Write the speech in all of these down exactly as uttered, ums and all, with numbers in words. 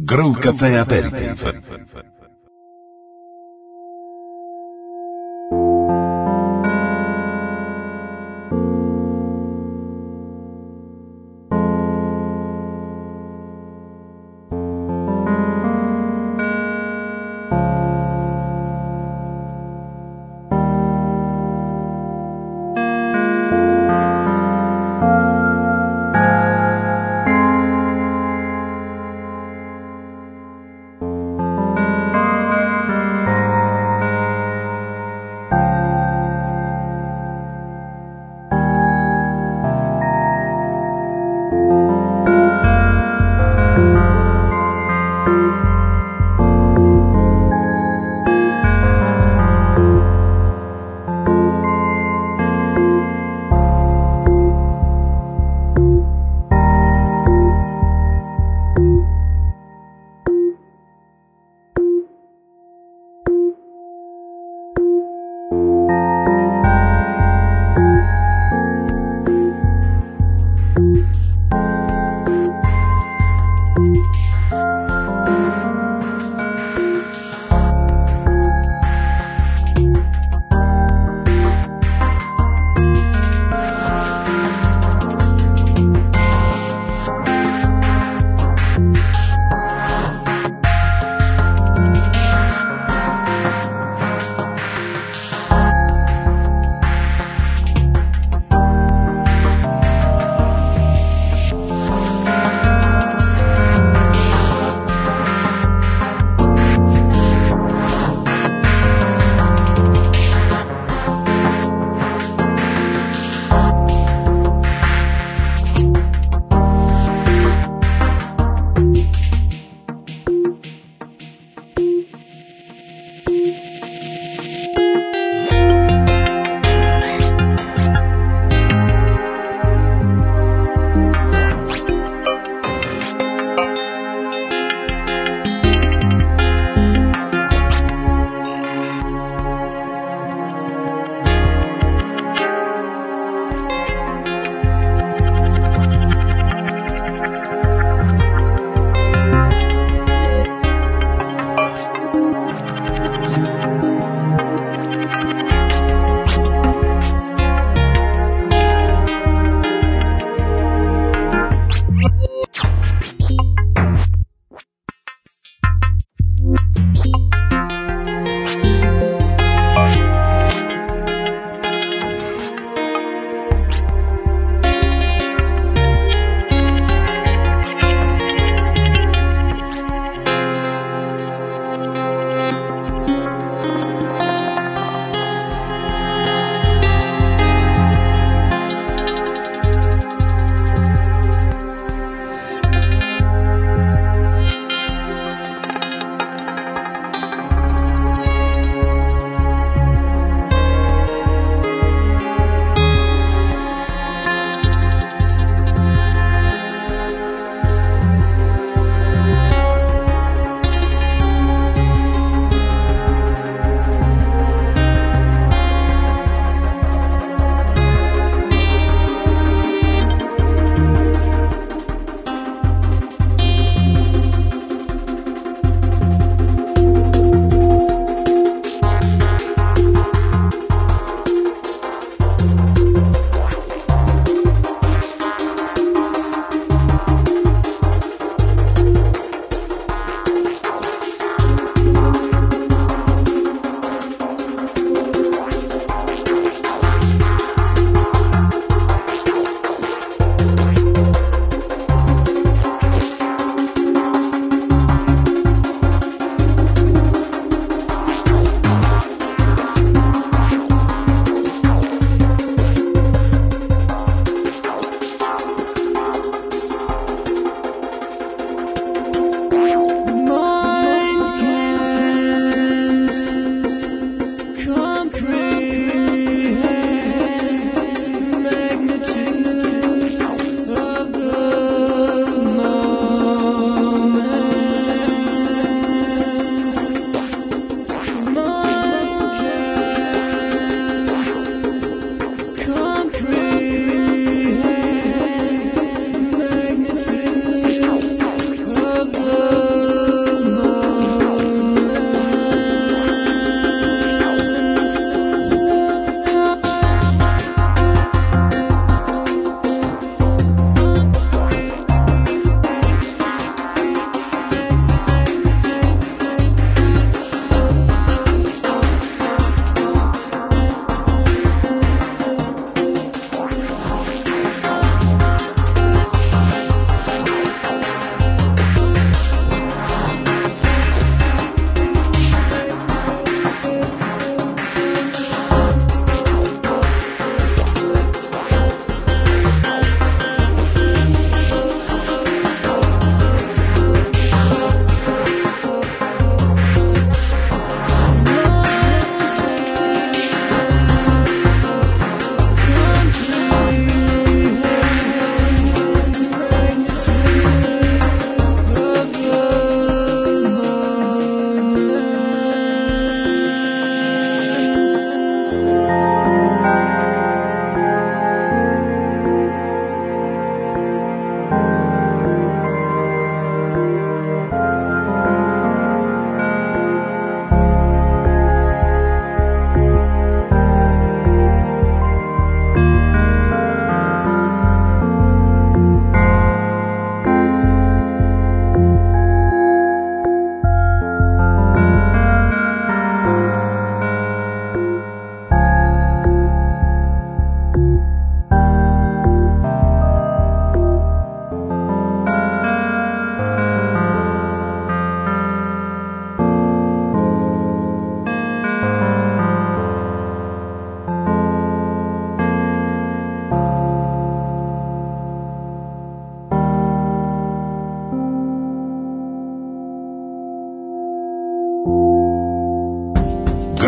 Gru Caffè Aperitivo. Thank you.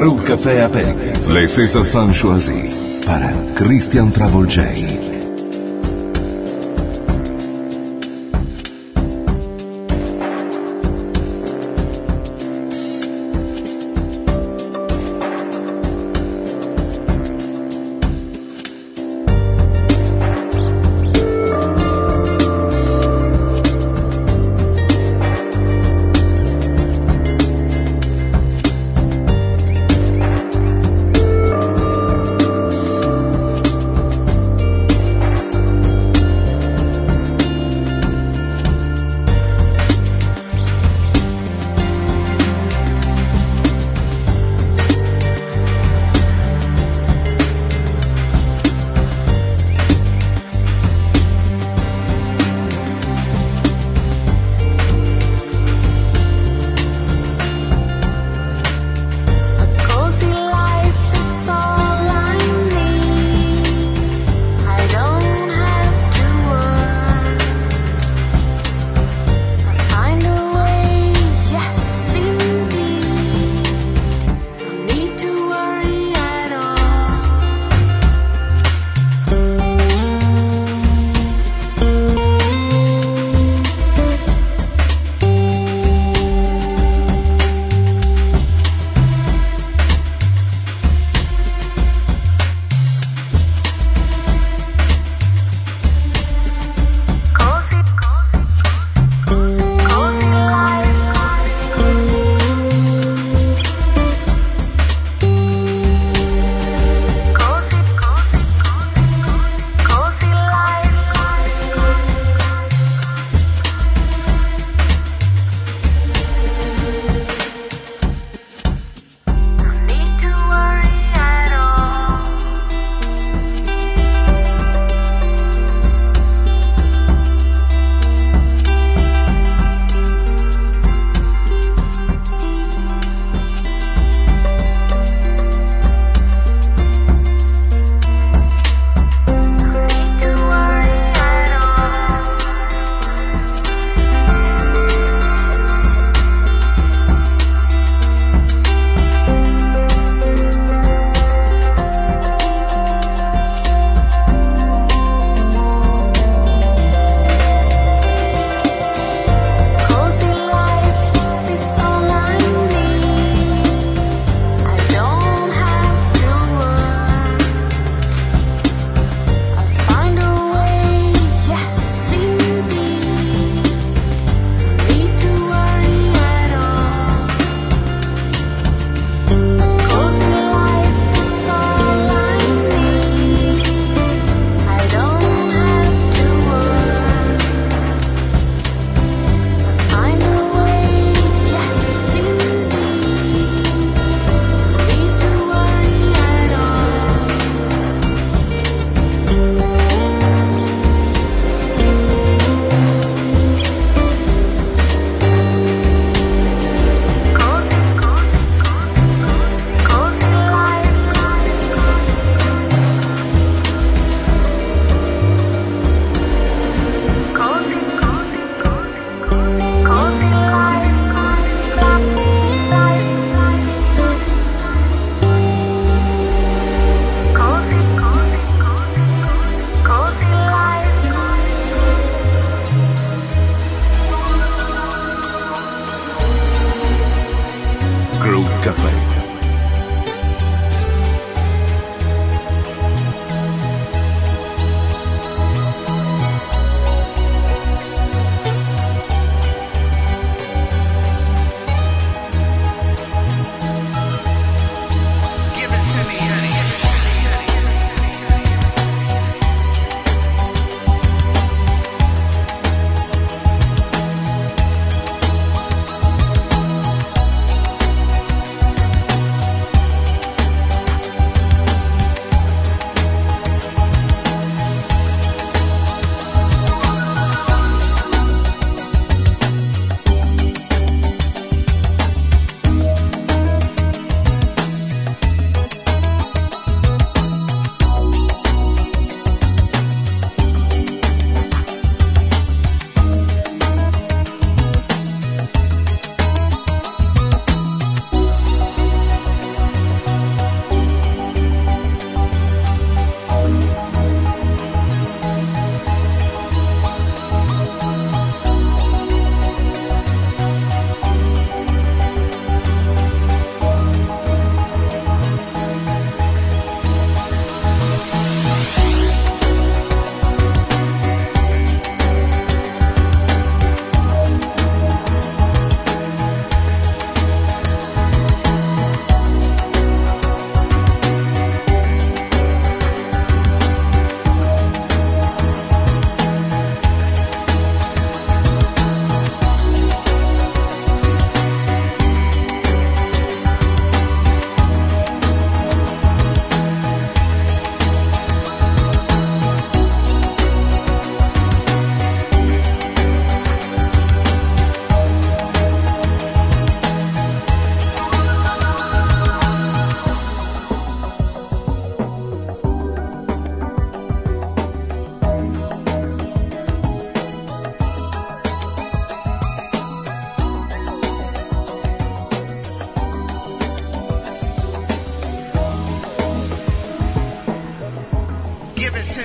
Crew Caffè Aperitivo. Le César Sancho para Christian Travolgei.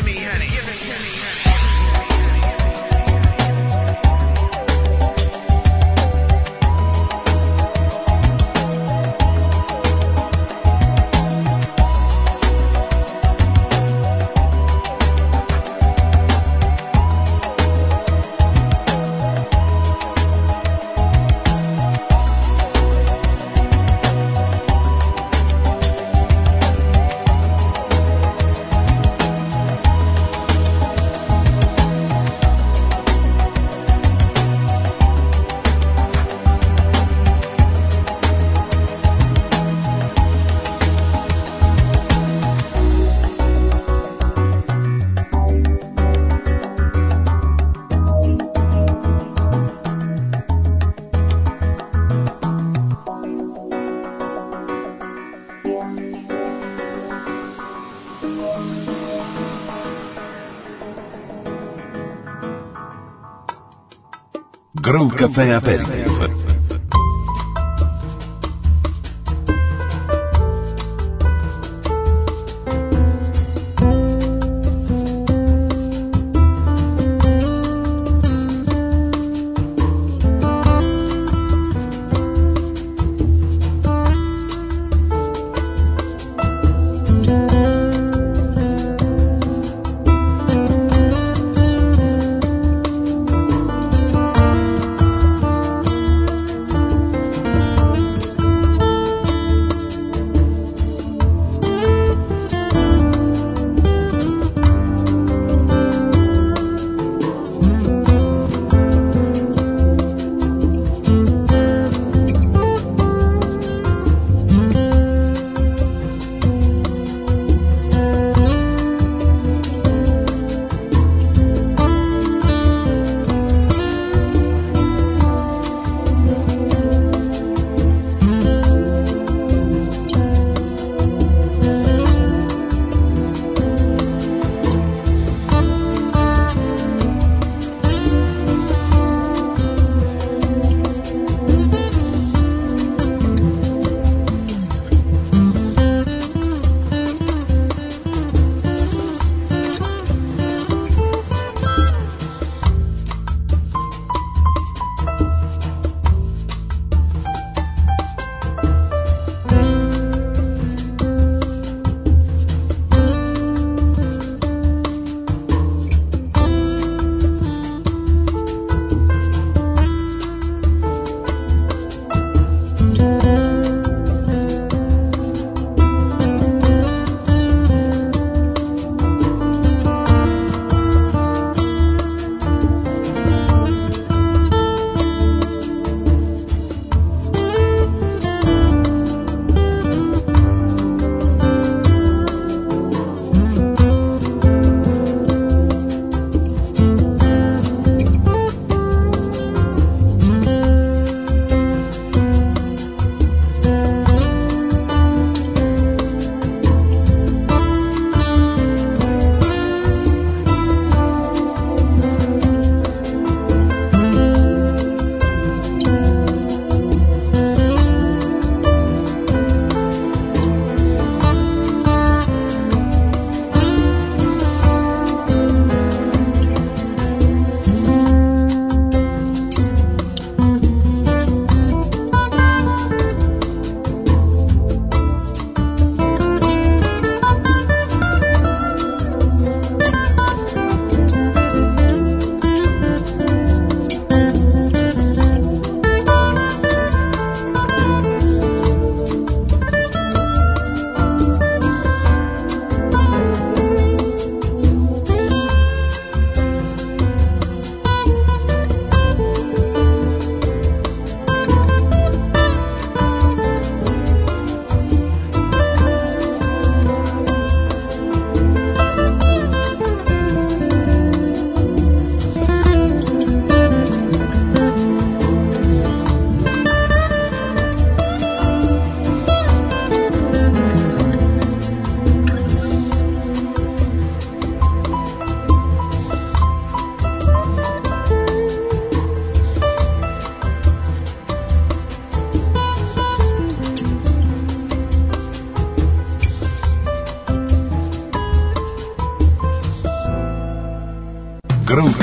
me, honey. Give it to me, honey. Groove Caffè Aperitivo.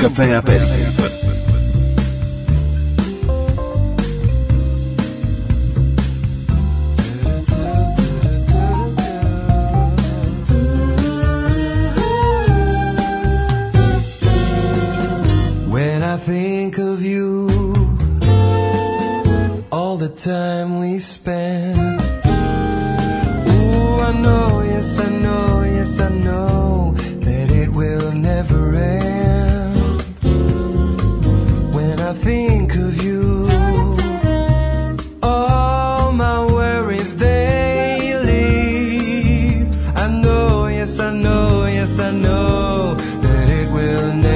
Caffè Aperitivo. When I think of you, all the time we spend. Ooh, I know, yes, I know, yes, I know that it will never end. When I think of you, all my worries they leave. I know, yes, I know, yes, I know that it will never end.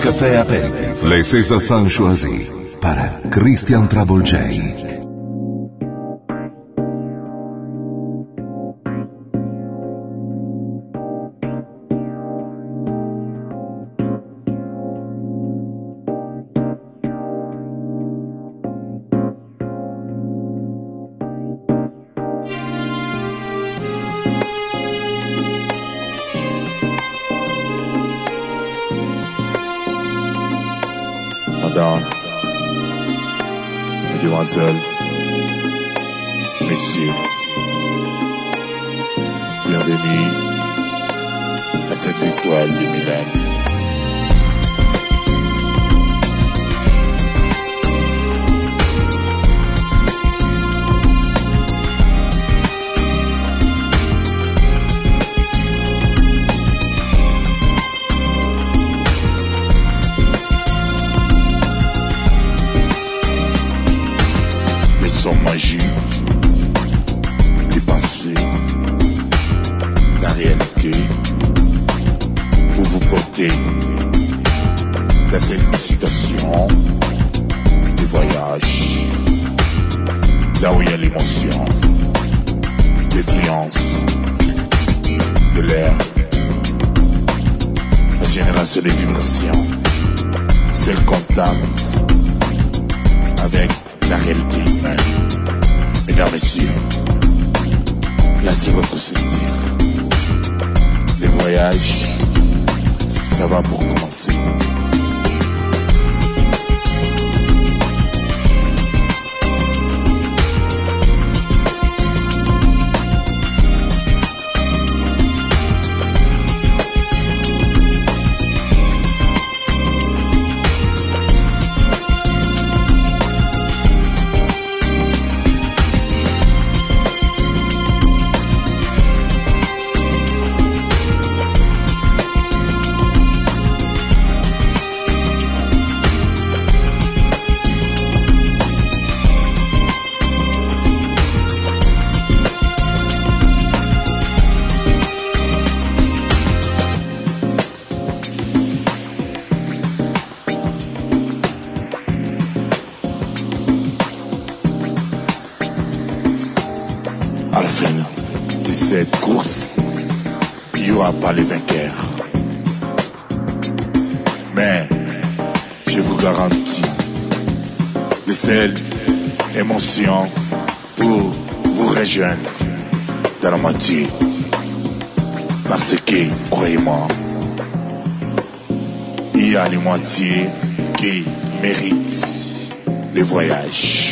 Caffè Aperitivo. Le César Sancho así para Christian Travolgei. Madame, mesdemoiselles, messieurs, venir à cette victoire de Milan. Mais sans magie, dépasser la réalité pour vous porter la signification du voyage, là où il y a l'émotion, l'influence de l'air, la génération des vibrations, c'est le contact avec la réalité humaine. Mesdames, Messieurs, laissez-vous consentir. Les voyages, ça va pour commencer. Les vainqueurs. Mais je vous garantis de cette émotion pour vous rejoindre dans la moitié. Parce que, croyez-moi, il y a les moitiés qui méritent les voyages.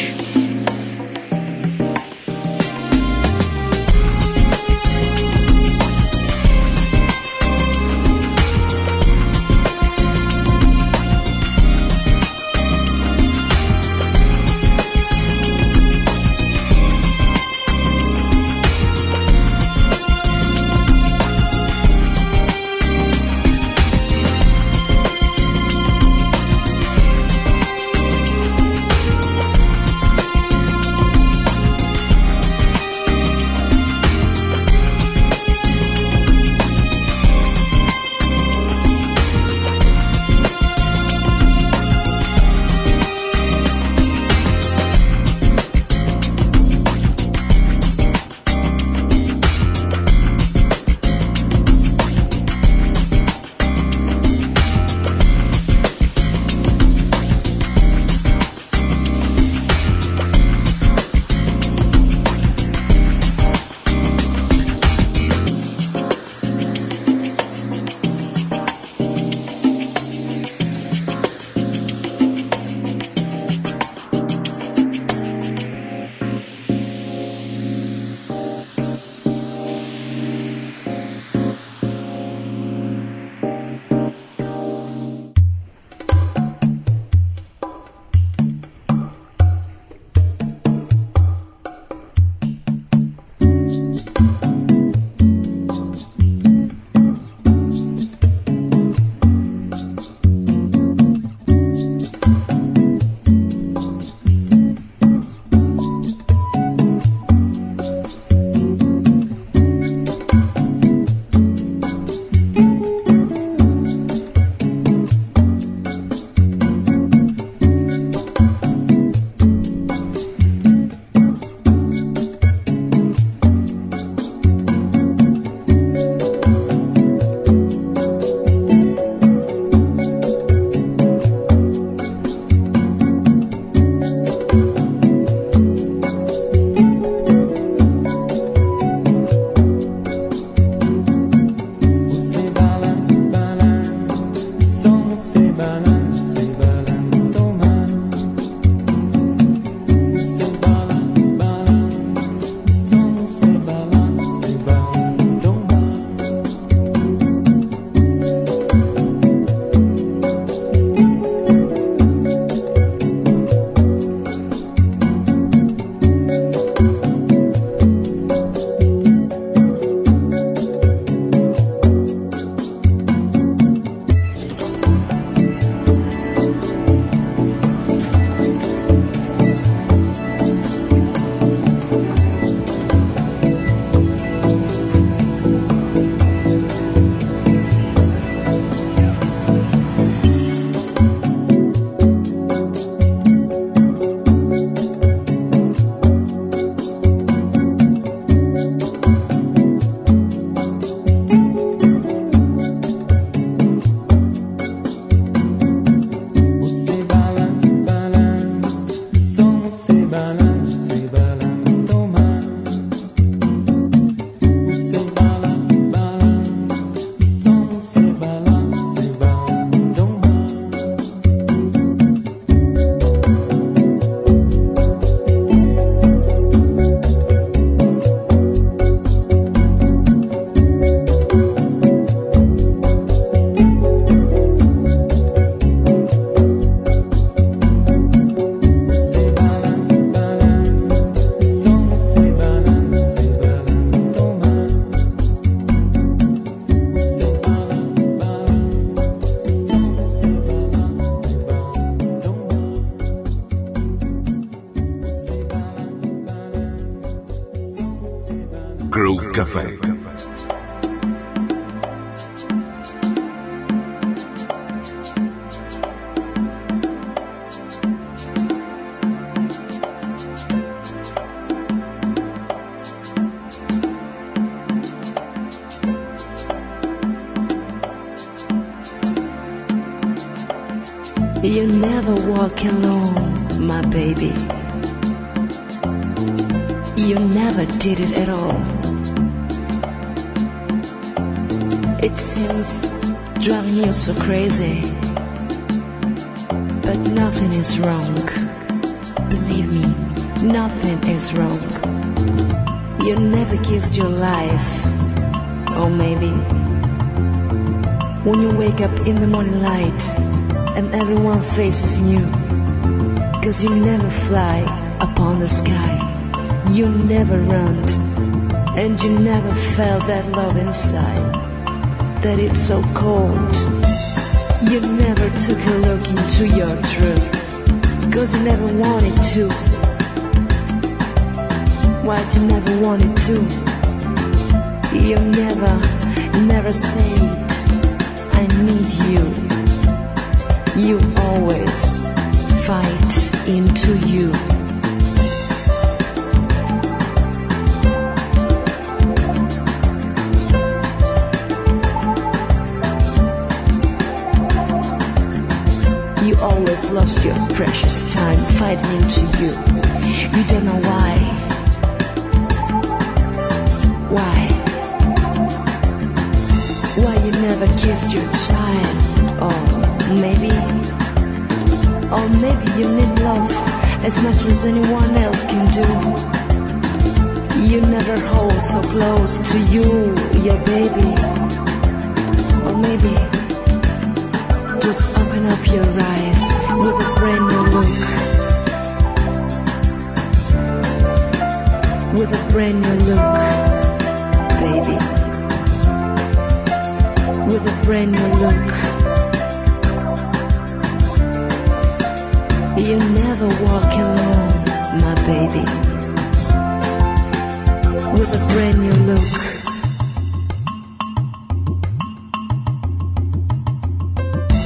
Brew Caffè. You never walk alone, my baby. You never did it at all. It seems driving you so crazy, but nothing is wrong. Believe me, nothing is wrong. You never kissed your life, or maybe when you wake up in the morning light and everyone's face is new, 'cause you never fly upon the sky, you never run, and you never felt that love inside, that it's so cold. You never took a look into your truth, 'cause you never wanted to. Why'd you never wanted to? You never, never said, I need you. You always fight into you. You always lost your precious time fighting into you. You don't know why. Why? Why you never kissed your child? Or maybe, or maybe you need love as much as anyone else can do. You never hold so close to you, your baby. Or maybe, just open up your eyes with a brand new look. With a brand new look, baby. With a brand new look. You never walk alone, my baby, with a brand new look.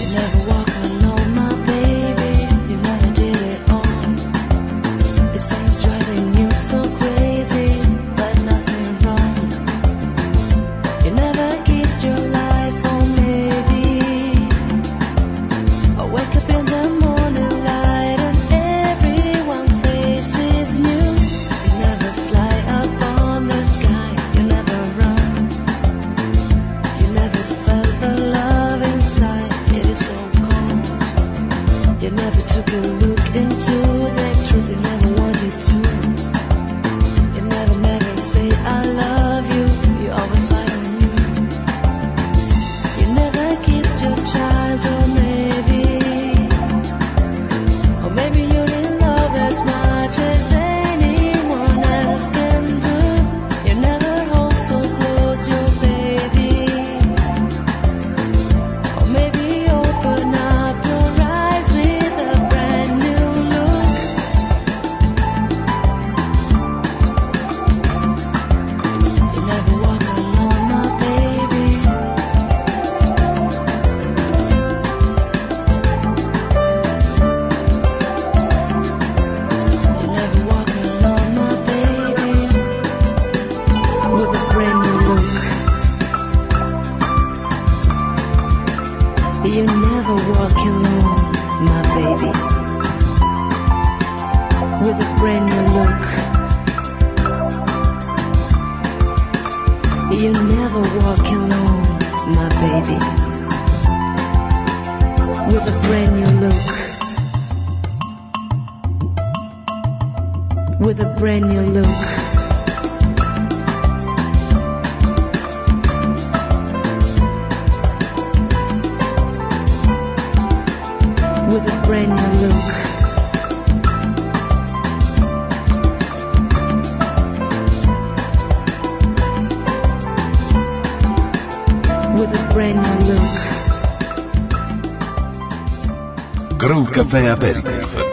You never walk alone, my baby, you never did it all. It seems driving you so crazy, but nothing wrong. You never kissed your life, or maybe I wake up in the morning. You never walk alone, my baby, with a brand new look. You never walk alone, my baby, with a brand new look. With a brand new look. With a brand new look. With a brand new look. Groove Caffè Aperitivo.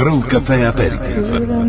Groove Caffè Aperitivo.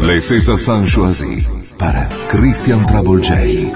Le César Sancho así para Christian Travolgei.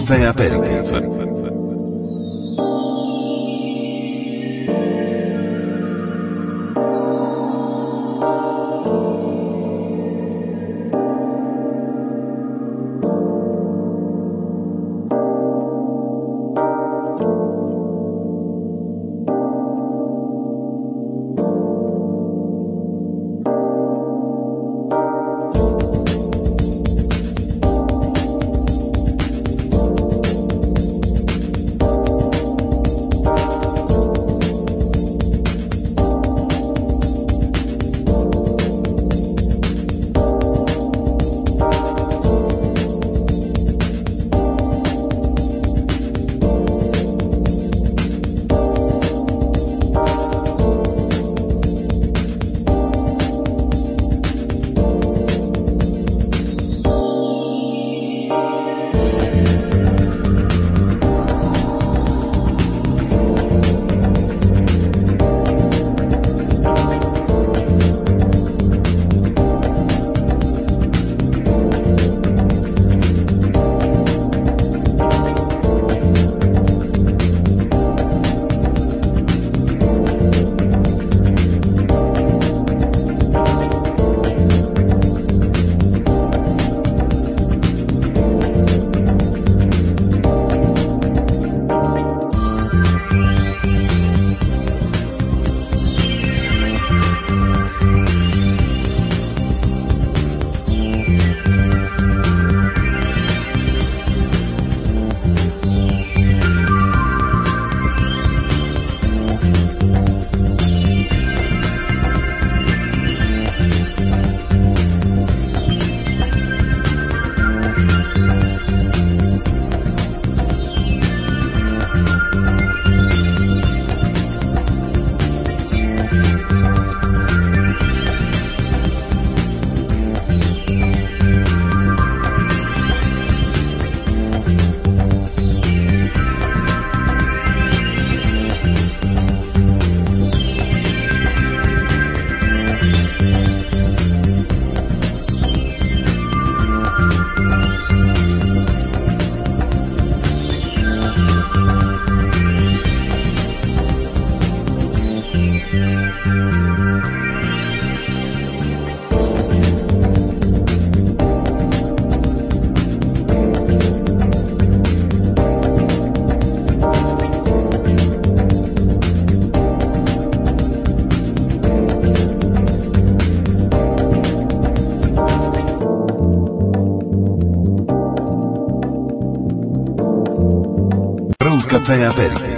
Caffè Aperitivo. Caffè Aperitivo.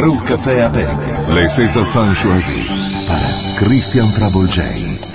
Crew Caffè Aperitivo. Le César Sancho para Christian Travolgei.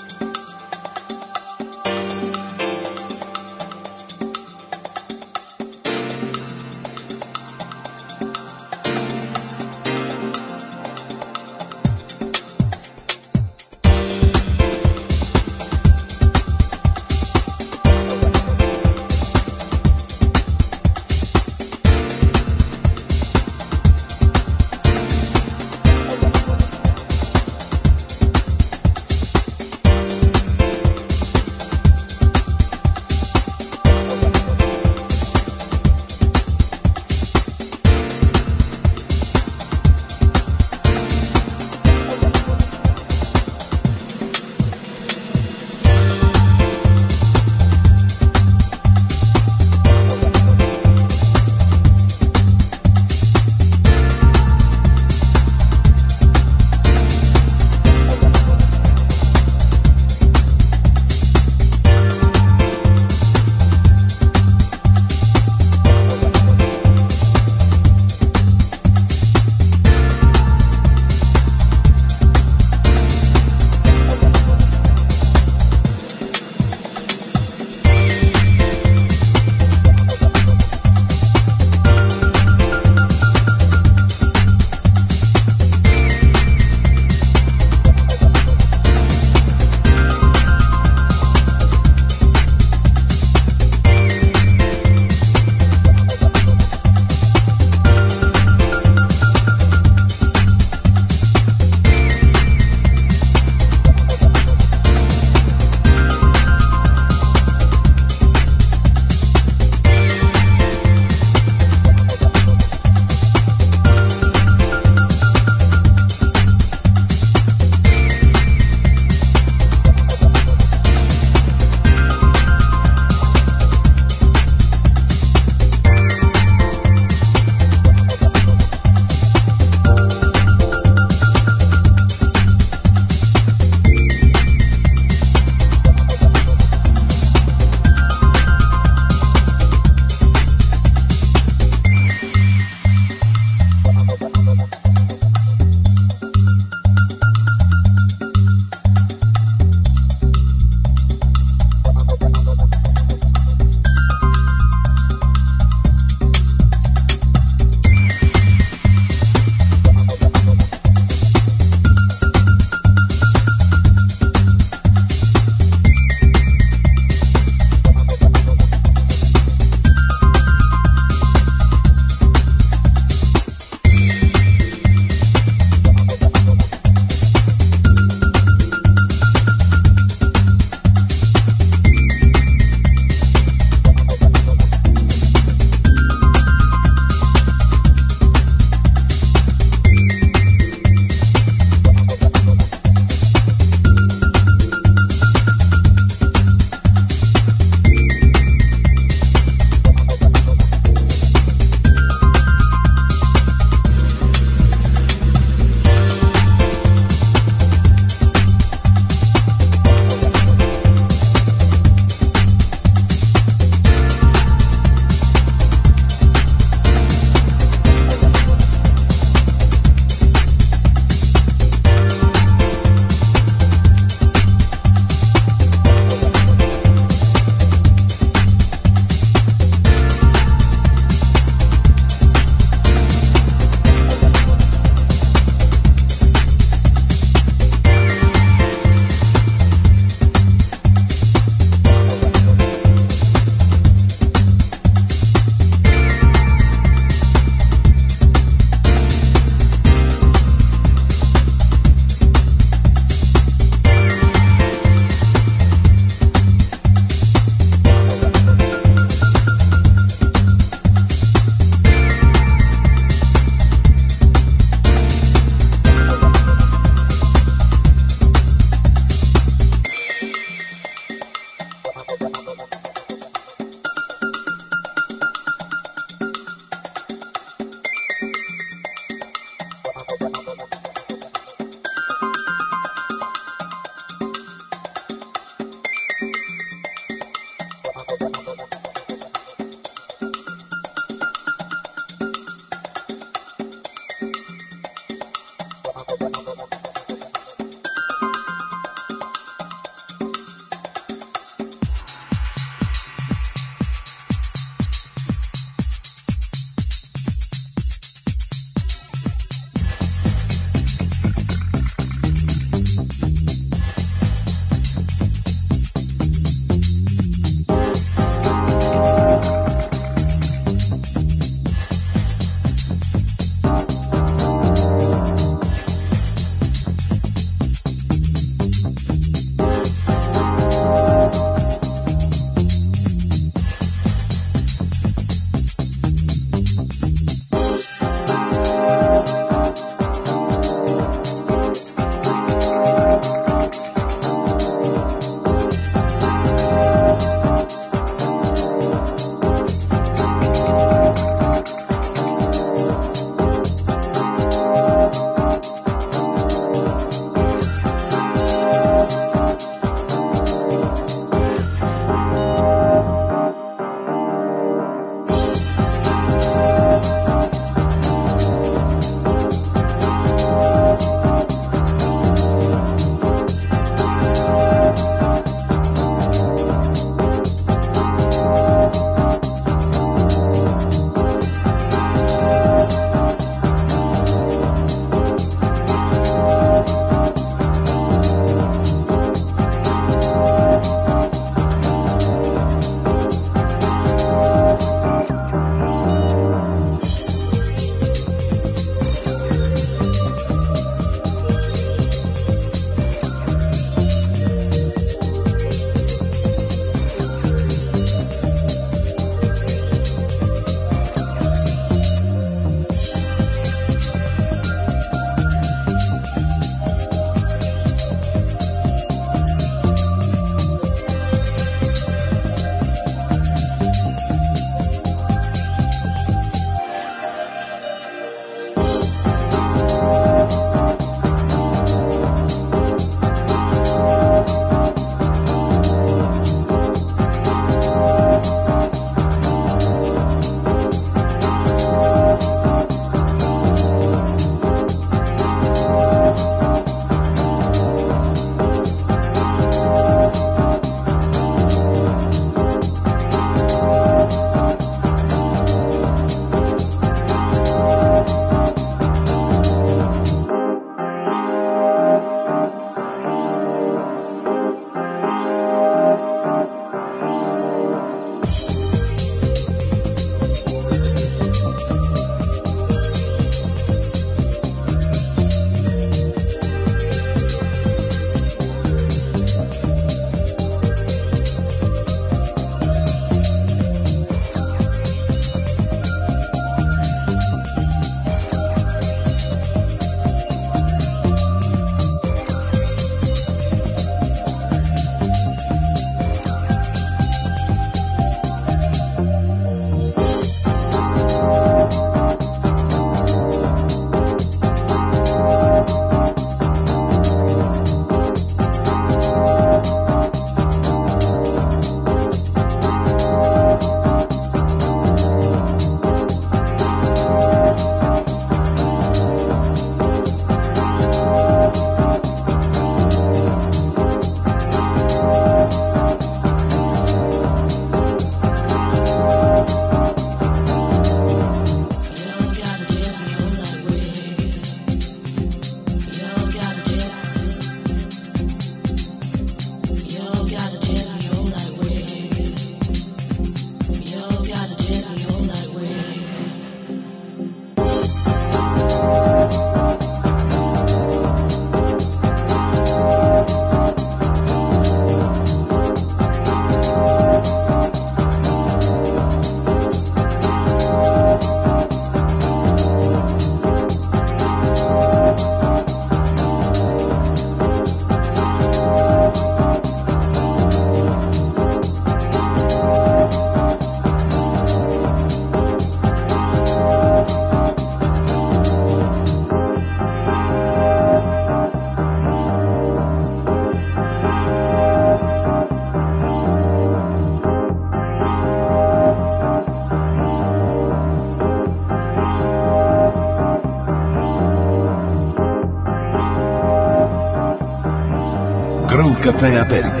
Grow Caffè Aperitivo.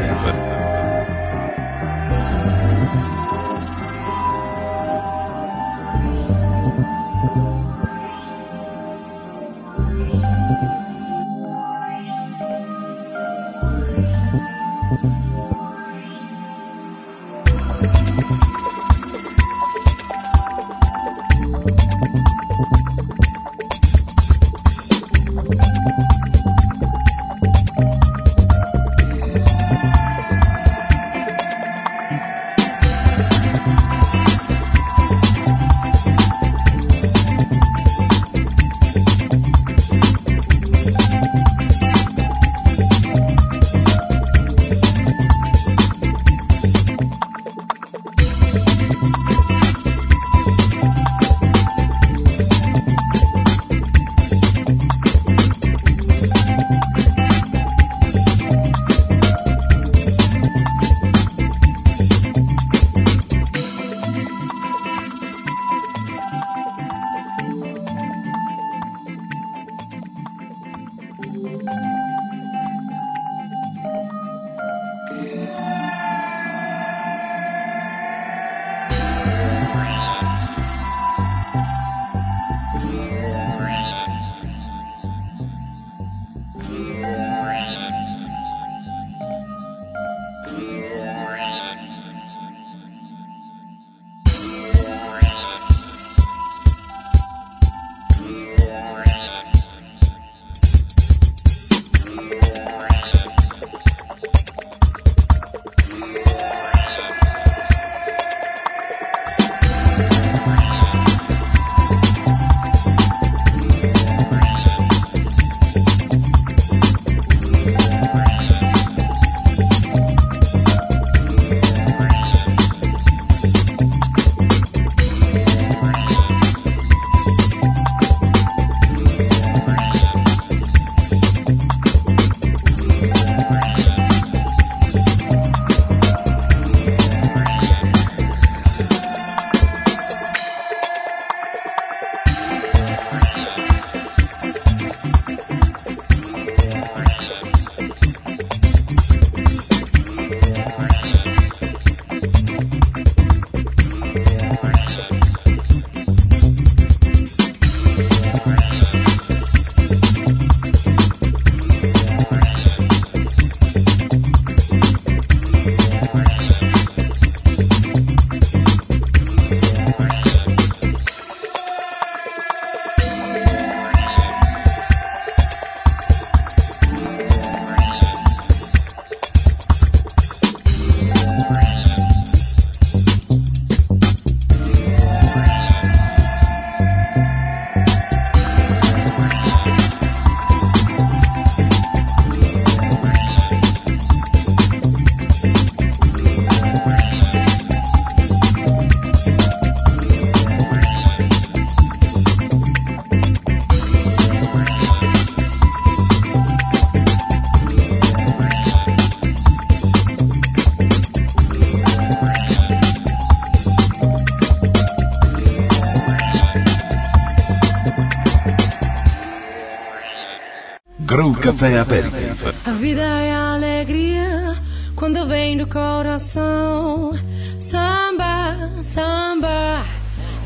Caffè Aperitivo. A vida é alegria quando vem do coração. Samba, samba,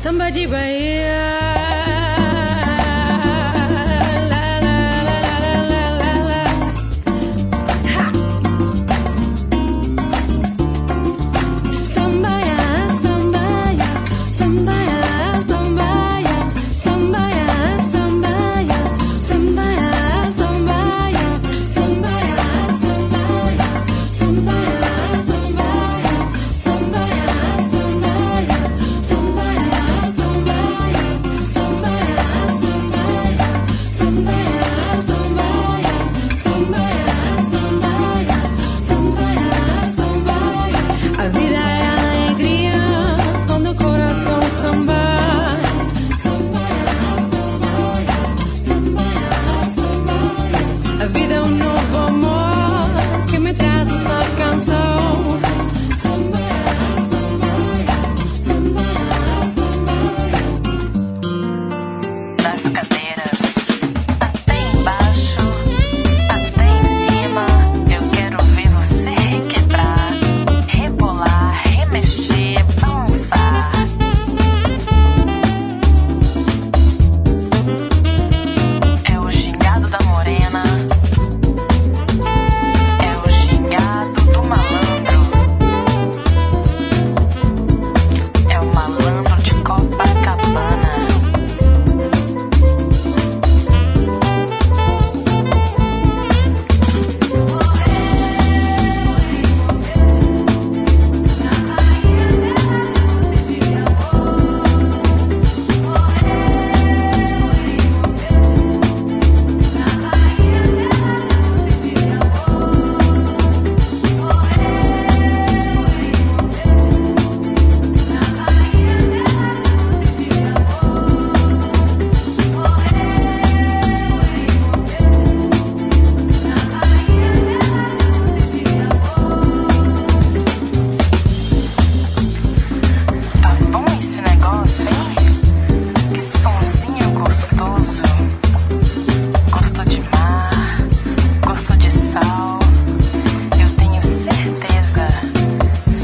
samba de Bahia. Somebody sal. Eu tenho certeza,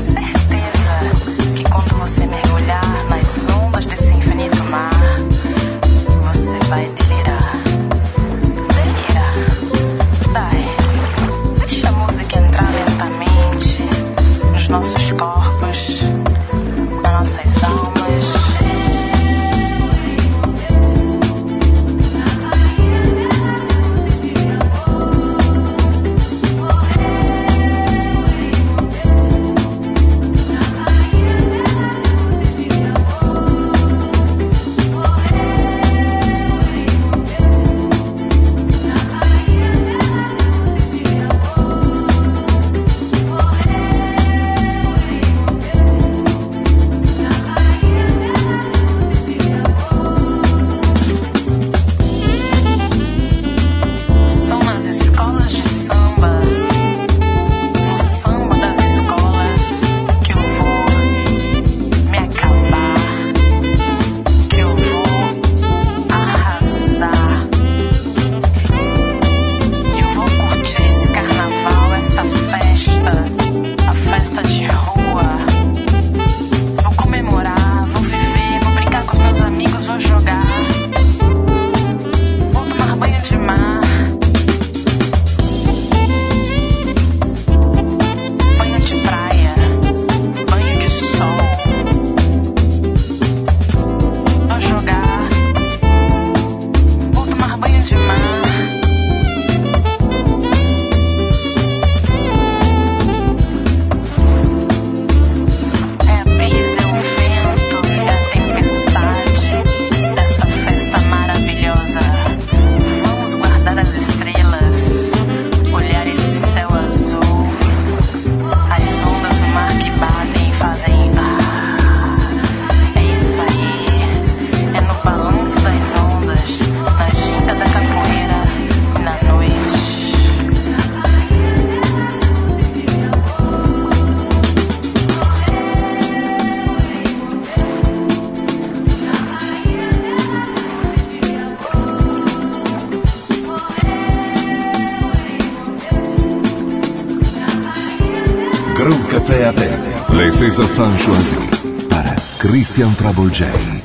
certeza, que quando você mergulhar nas ondas desse infinito mar, você vai delirar, delirar. Dai, deixa a música entrar lentamente nos nossos corpos, nas nossas almas. Caffè Aperitivo. Le César Sancho para Christian Travolgei.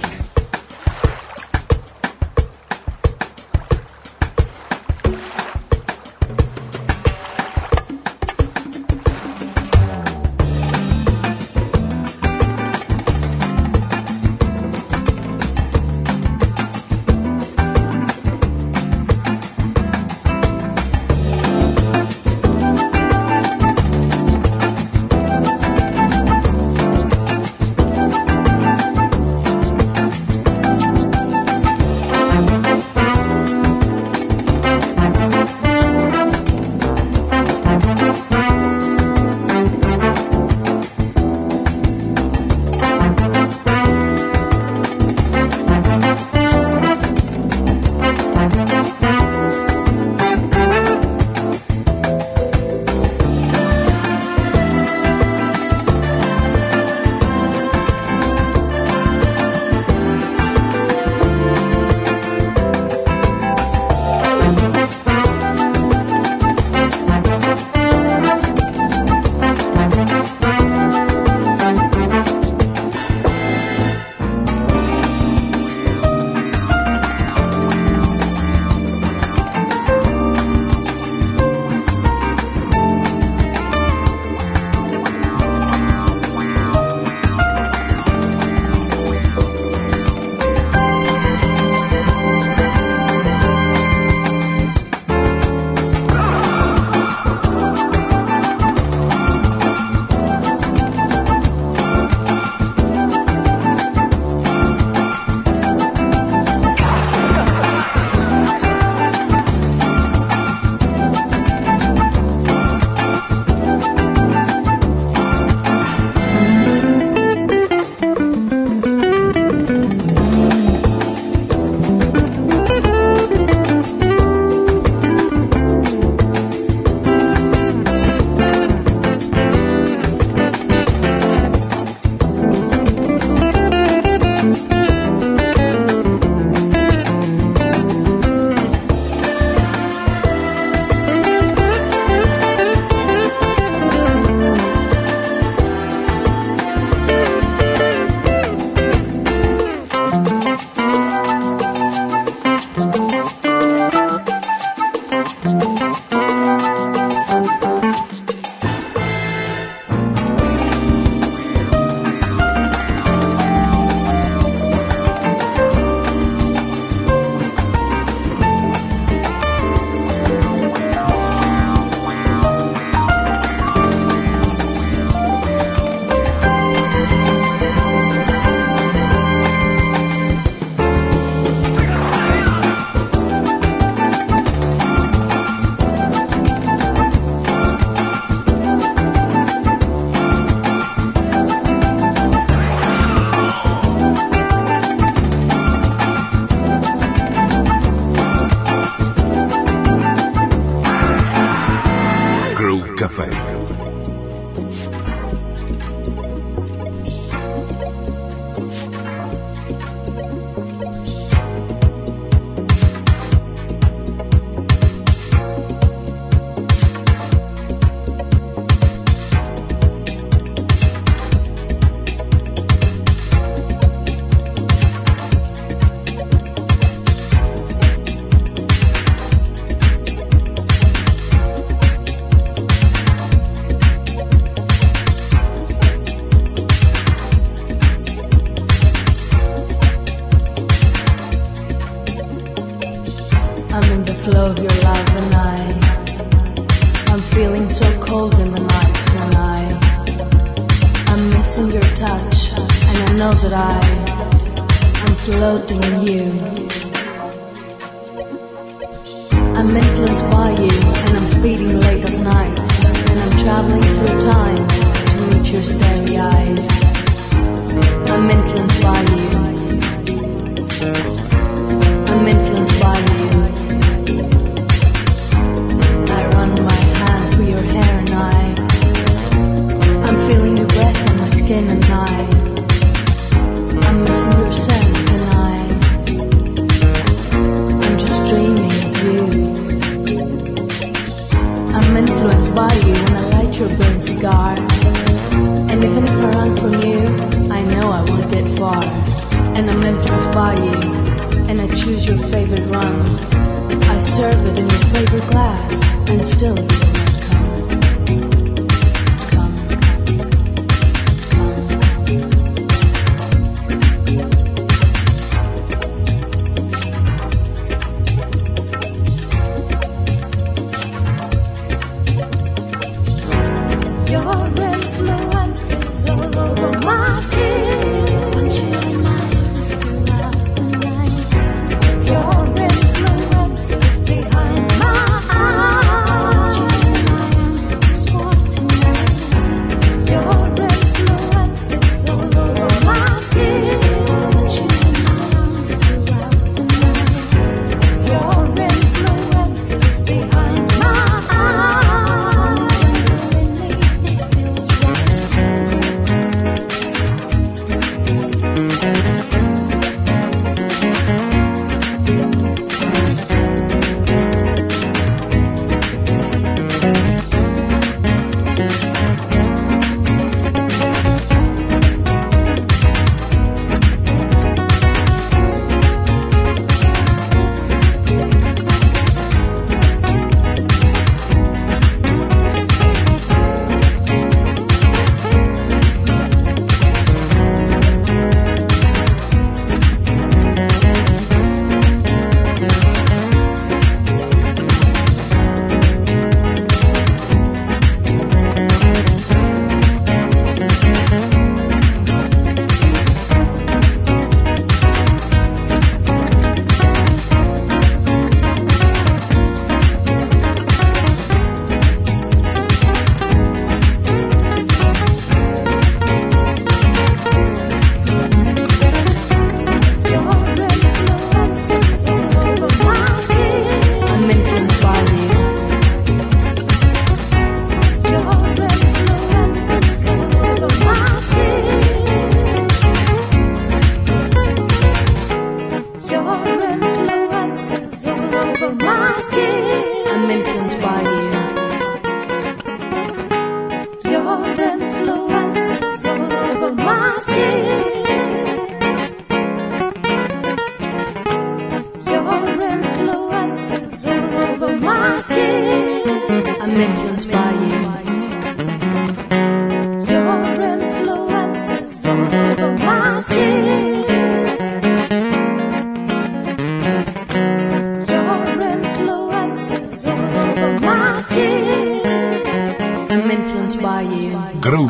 caffè.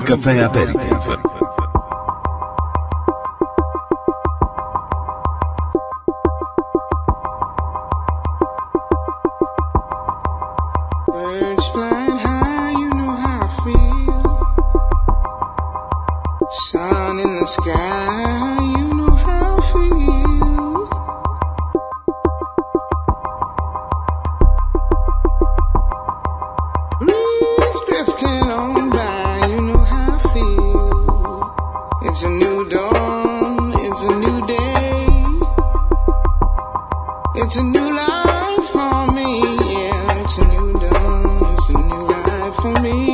Caffè Aperitivo. for me.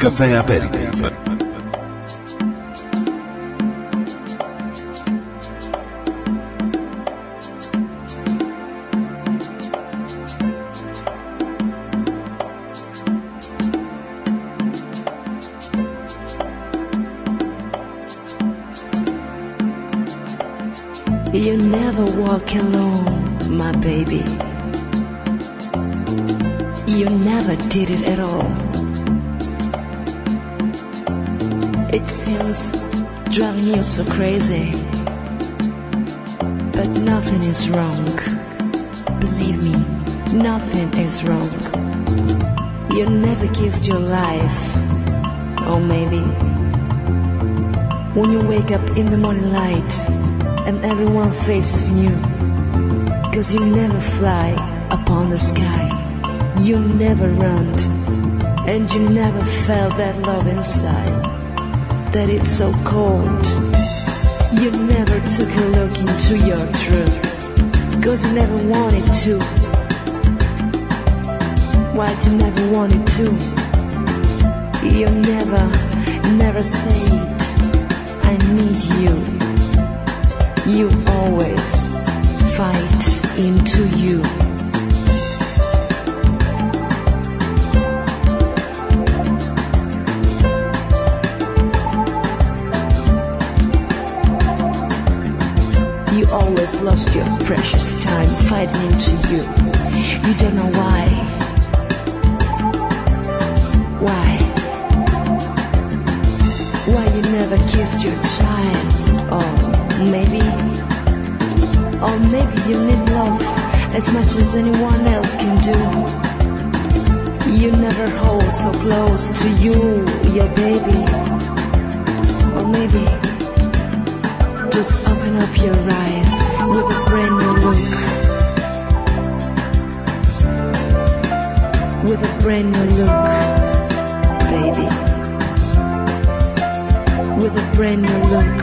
Caffè Aperitivo. You never walk alone, my baby. You never did it at all. It seems driving you so crazy, but nothing is wrong, believe me. nothing is wrong. You never kissed your life, or maybe when you wake up in the morning light and everyone's face is new, 'cause you never fly upon the sky, you never run, and you never felt that love inside, that it's so cold. You never took a look into your truth, 'cause you never wanted to. Why you never wanted to? You never, never said, I need you. You always fight into you. You always lost your precious time fighting into you. You don't know why. Why? Why you never kissed your child? Or maybe, or maybe you need love as much as anyone else can do. You never hold so close to you your baby. Or maybe just open up your eyes with a brand new look, with a brand new look, baby, with a brand new look.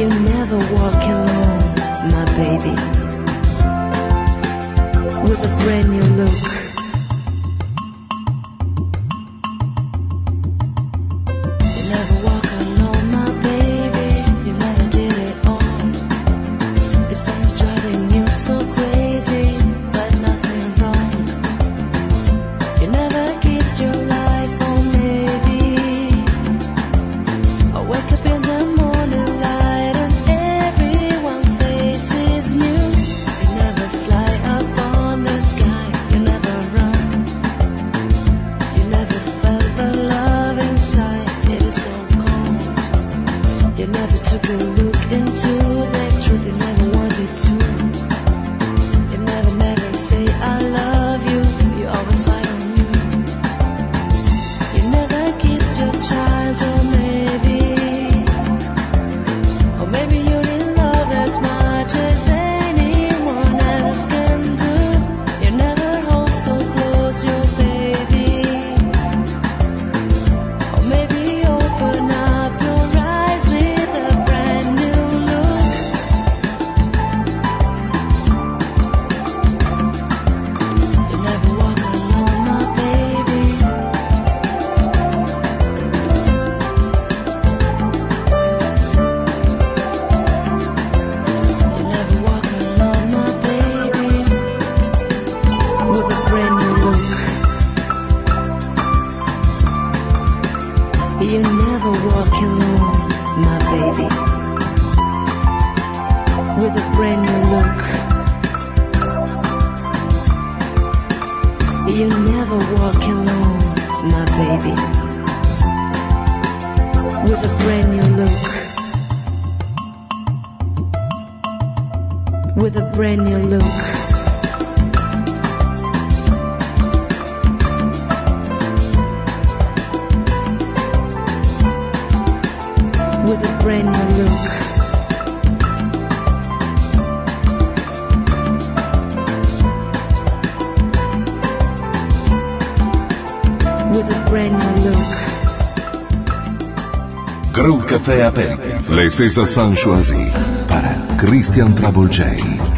You never walk alone, my baby, with a brand new look. Caffè Aperitivo, le César Sancho para Christian Travolgei.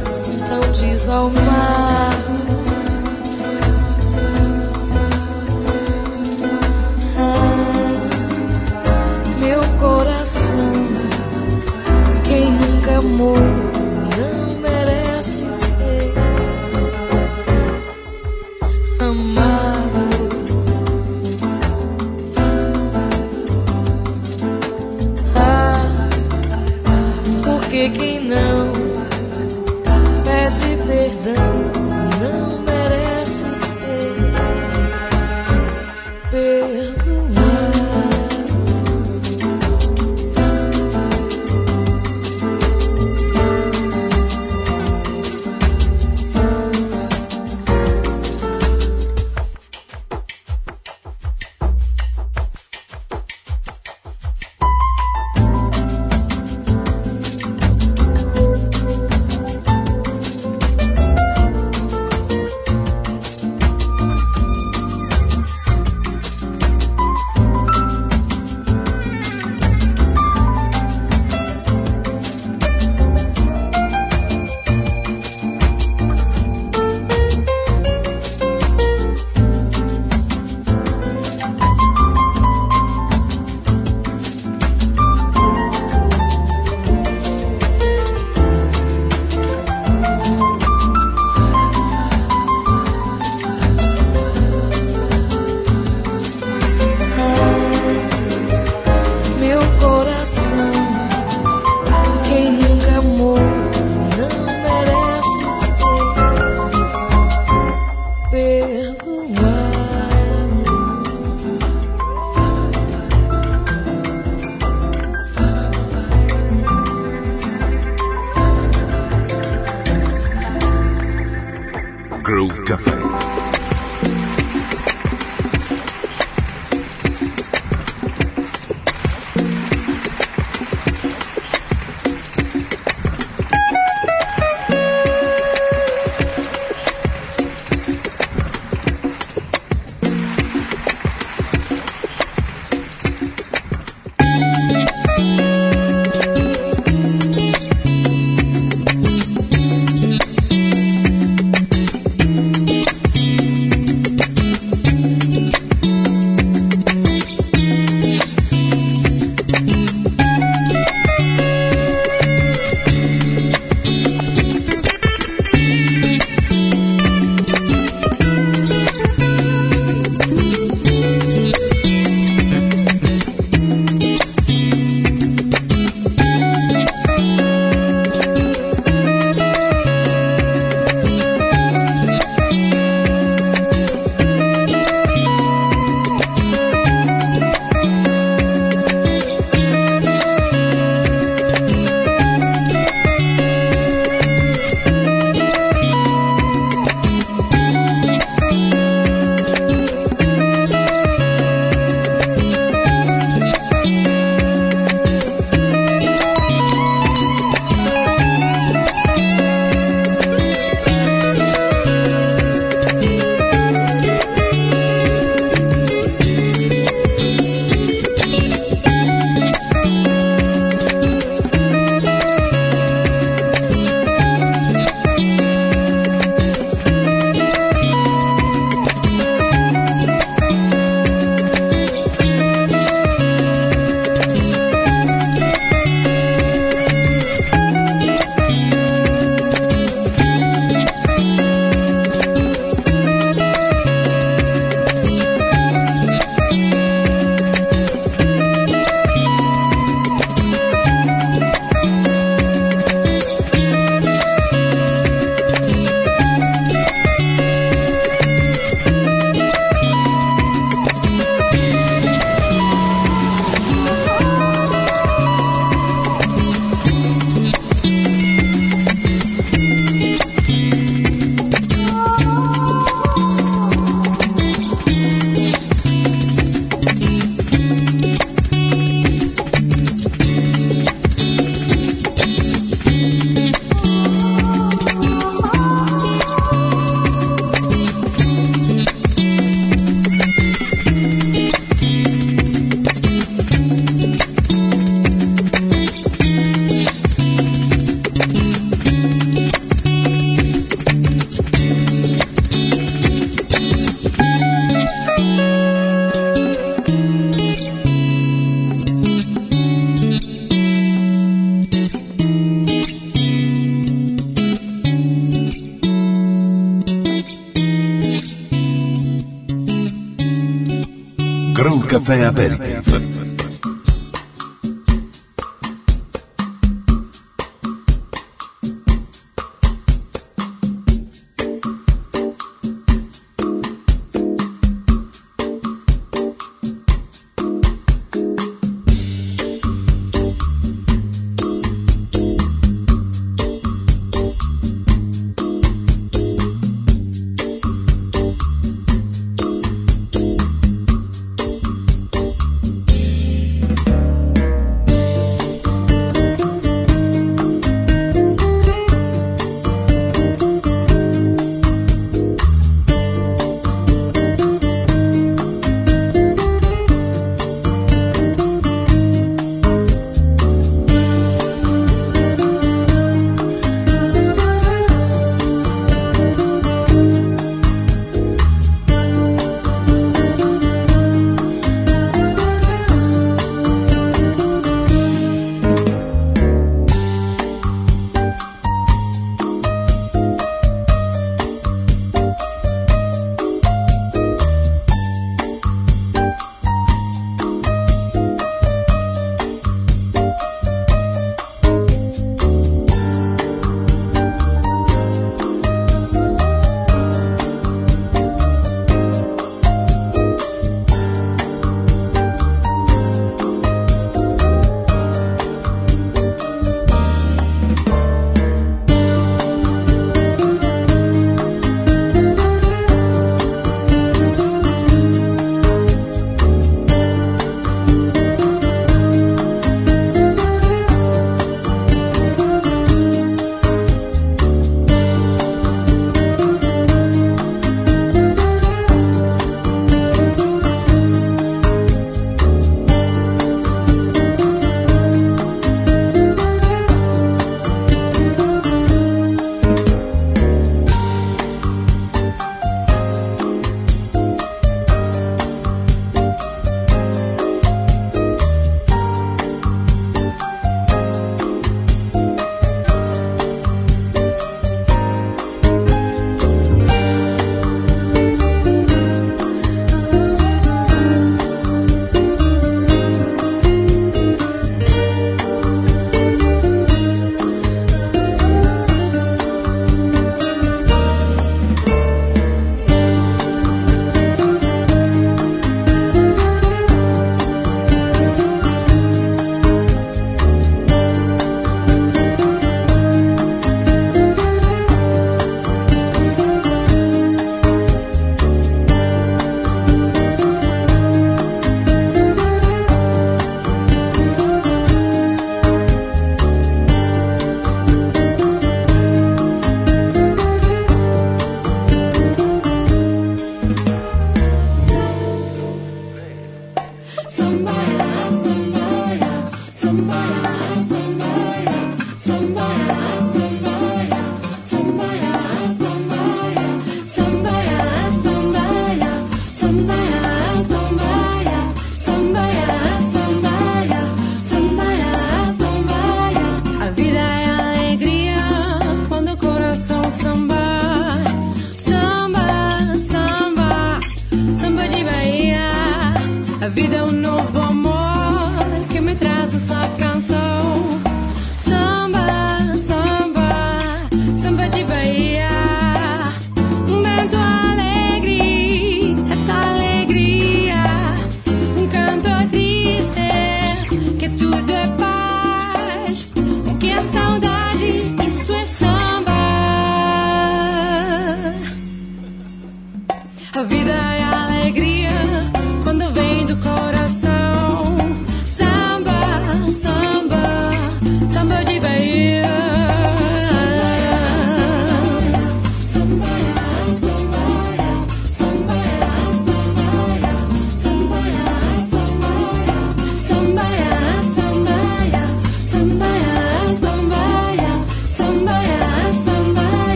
assim, tão desalmado. Ah, meu coração, quem nunca amou não merece ser amado. Porque quem não pede perdão não merece ser Caffè Aperitivo.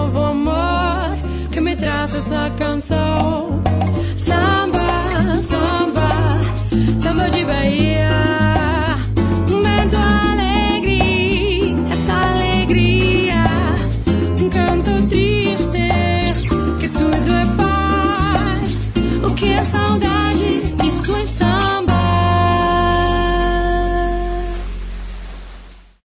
novo amor que me traz essa canção.